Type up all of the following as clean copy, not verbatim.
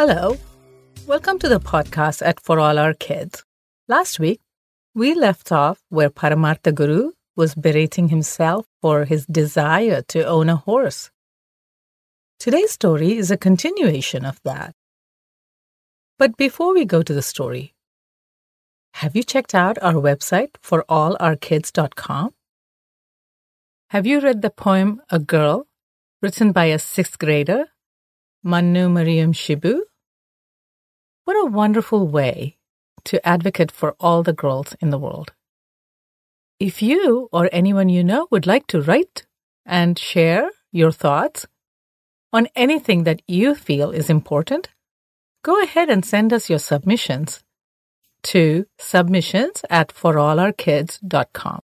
Hello. Welcome to the podcast at For All Our Kids. Last week, we left off where Paramartha Guru was berating himself for his desire to own a horse. Today's story is a continuation of that. But before we go to the story, have you checked out our website, forallourkids.com? Have you read the poem, A Girl, written by a sixth grader, Manu Mariam Shibu? What a wonderful way to advocate for all the girls in the world. If you or anyone you know would like to write and share your thoughts on anything that you feel is important, go ahead and send us your submissions to submissions@forallourkids.com.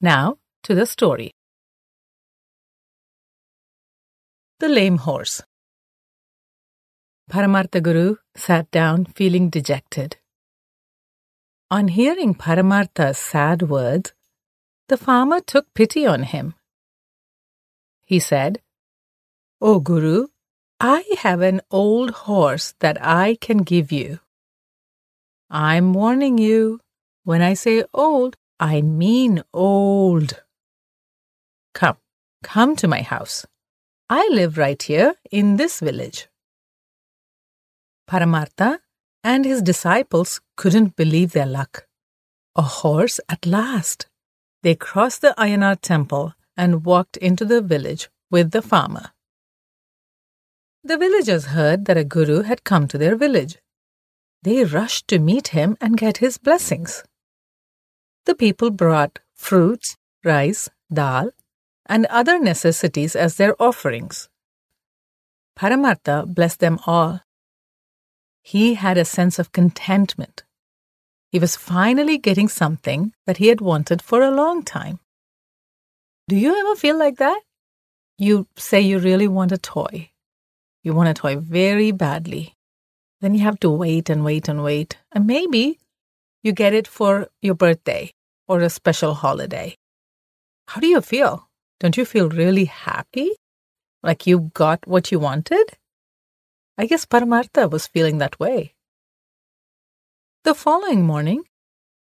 Now to the story. The Lame Horse. Paramartha Guru sat down feeling dejected. On hearing Paramartha's sad words, the farmer took pity on him. He said, "O Guru, I have an old horse that I can give you. I'm warning you, when I say old, I mean old. Come to my house. I live right here in this village." Paramartha and his disciples couldn't believe their luck. A horse at last. They crossed the Ayyanar temple and walked into the village with the farmer. The villagers heard that a guru had come to their village. They rushed to meet him and get his blessings. The people brought fruits, rice, dal, and other necessities as their offerings. Paramartha blessed them all. He had a sense of contentment. He was finally getting something that he had wanted for a long time. Do you ever feel like that? You say you really want a toy. You want a toy very badly. Then you have to wait and wait and wait. And maybe you get it for your birthday or a special holiday. How do you feel? Don't you feel really happy? Like you got what you wanted? I guess Paramartha was feeling that way. The following morning,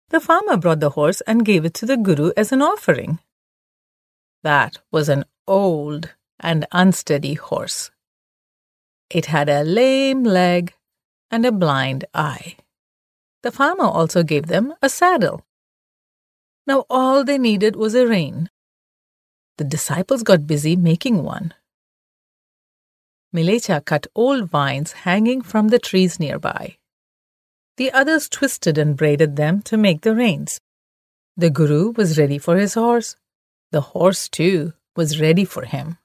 the farmer brought the horse and gave it to the guru as an offering. That was an old and unsteady horse. It had a lame leg and a blind eye. The farmer also gave them a saddle. Now all they needed was a rein. The disciples got busy making one. Milecha cut old vines hanging from the trees nearby. The others twisted and braided them to make the reins. The guru was ready for his horse. The horse, too, was ready for him.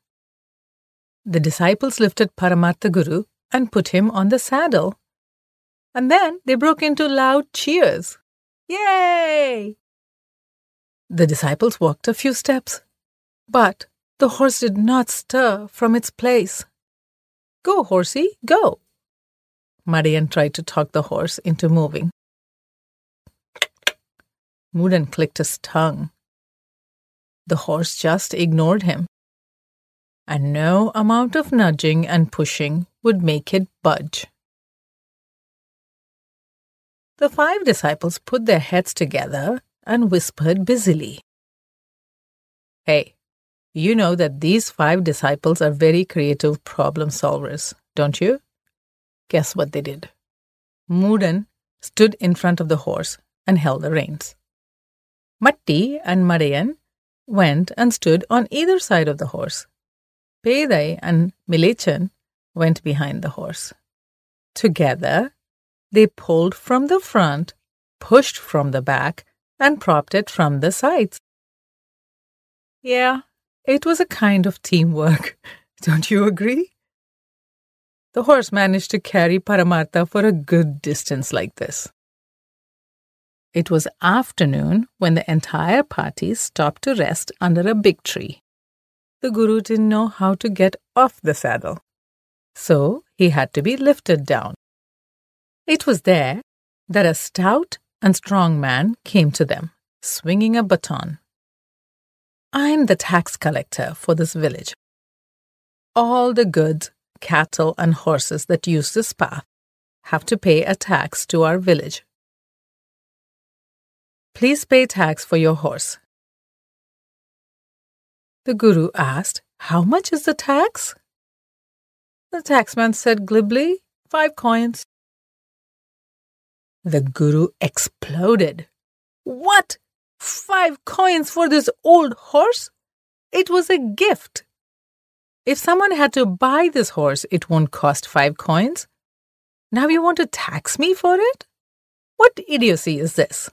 The disciples lifted Paramartha Guru and put him on the saddle. And then they broke into loud cheers. Yay! The disciples walked a few steps, but the horse did not stir from its place. "Go, horsey, go!" Marian tried to talk the horse into moving. Mudan clicked his tongue. The horse just ignored him. And no amount of nudging and pushing would make it budge. The five disciples put their heads together and whispered busily. "Hey, you know that these five disciples are very creative problem solvers, don't you?" Guess what they did. Mudan stood in front of the horse and held the reins. Matti and Madayan went and stood on either side of the horse. Pedai and Milechan went behind the horse. Together, they pulled from the front, pushed from the back, and propped it from the sides. Yeah, it was a kind of teamwork. Don't you agree? The horse managed to carry Paramartha for a good distance like this. It was afternoon when the entire party stopped to rest under a big tree. The guru didn't know how to get off the saddle, so he had to be lifted down. It was there that a stout and strong man came to them, swinging a baton. "I'm the tax collector for this village. All the goods cattle, and horses that use this path have to pay a tax to our village. Please pay tax for your horse. The Guru asked, "How much is the tax?" The taxman said glibly, 5 coins. The Guru exploded. "What? 5 coins for this old horse? It was a gift. If someone had to buy this horse, it won't cost 5 coins. Now you want to tax me for it? What idiocy is this?"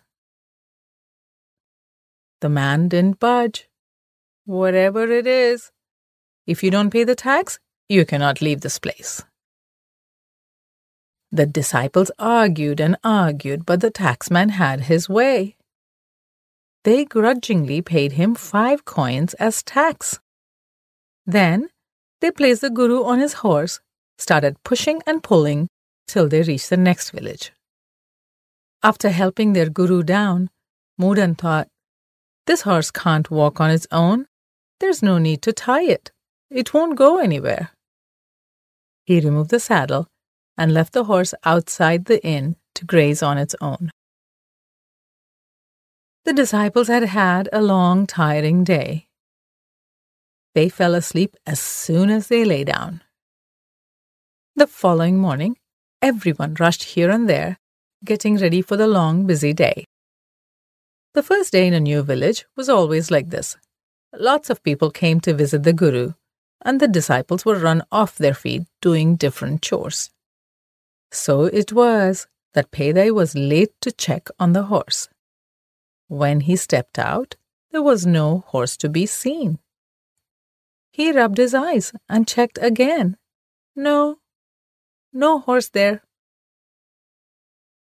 The man didn't budge. "Whatever it is, if you don't pay the tax, you cannot leave this place." The disciples argued and argued, but the taxman had his way. They grudgingly paid him 5 coins as tax. Then they placed the Guru on his horse, started pushing and pulling till they reached the next village. After helping their Guru down, Mudan thought, "This horse can't walk on its own. There's no need to tie it. It won't go anywhere." He removed the saddle and left the horse outside the inn to graze on its own. The disciples had had a long, tiring day. They fell asleep as soon as they lay down. The following morning, everyone rushed here and there, getting ready for the long, busy day. The first day in a new village was always like this. Lots of people came to visit the Guru, and the disciples were run off their feet doing different chores. So it was that Pedai was late to check on the horse. When he stepped out, there was no horse to be seen. He rubbed his eyes and checked again. No horse there.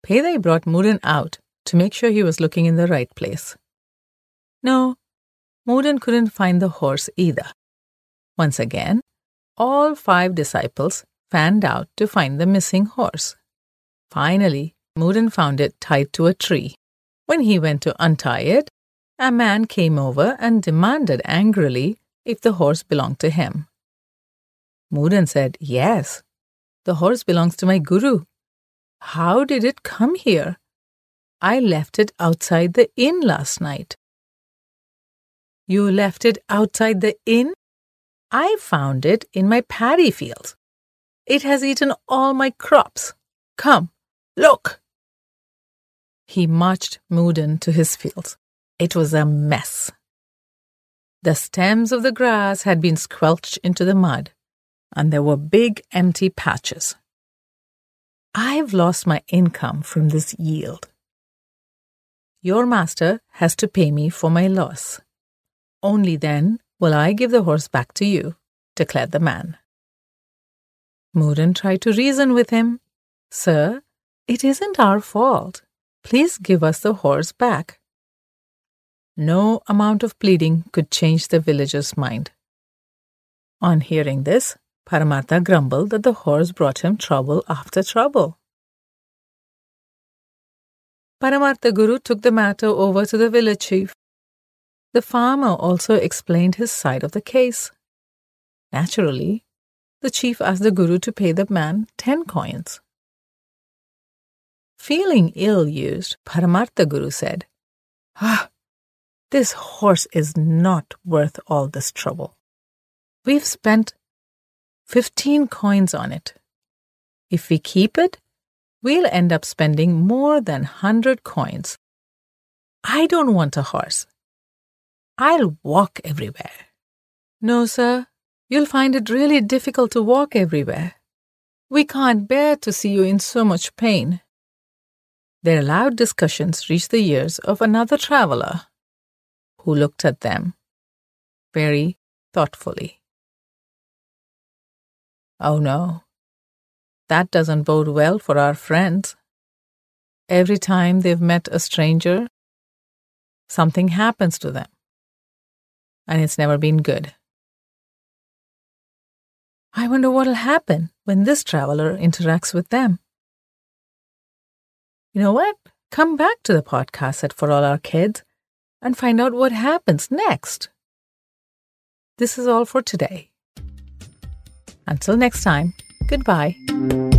Pedai brought Mudan out to make sure he was looking in the right place. No, Mudan couldn't find the horse either. Once again, all 5 disciples fanned out to find the missing horse. Finally, Mudan found it tied to a tree. When he went to untie it, a man came over and demanded angrily if the horse belonged to him. Mudan said, "Yes, the horse belongs to my Guru. How did it come here? I left it outside the inn last night." "You left it outside the inn? I found it in my paddy fields. It has eaten all my crops. Come, look." He marched Mudan to his fields. It was a mess. The stems of the grass had been squelched into the mud, and there were big empty patches. "I've lost my income from this yield. Your master has to pay me for my loss. Only then will I give the horse back to you," declared the man. Mudan tried to reason with him. "Sir, it isn't our fault. Please give us the horse back." No amount of pleading could change the villager's mind. On hearing this, Paramartha grumbled that the horse brought him trouble after trouble. Paramartha Guru took the matter over to the village chief. The farmer also explained his side of the case. Naturally, the chief asked the Guru to pay the man 10 coins. Feeling ill-used, Paramartha Guru said, "This horse is not worth all this trouble. We've spent 15 coins on it. If we keep it, we'll end up spending more than 100 coins. I don't want a horse. I'll walk everywhere." "No, sir. You'll find it really difficult to walk everywhere. We can't bear to see you in so much pain." Their loud discussions reached the ears of another traveller, who looked at them very thoughtfully. "Oh no, that doesn't bode well for our friends. Every time they've met a stranger, something happens to them, and it's never been good. I wonder what'll happen when this traveler interacts with them." You know what? Come back to the podcast at For All Our Kids and find out what happens next. This is all for today. Until next time, goodbye.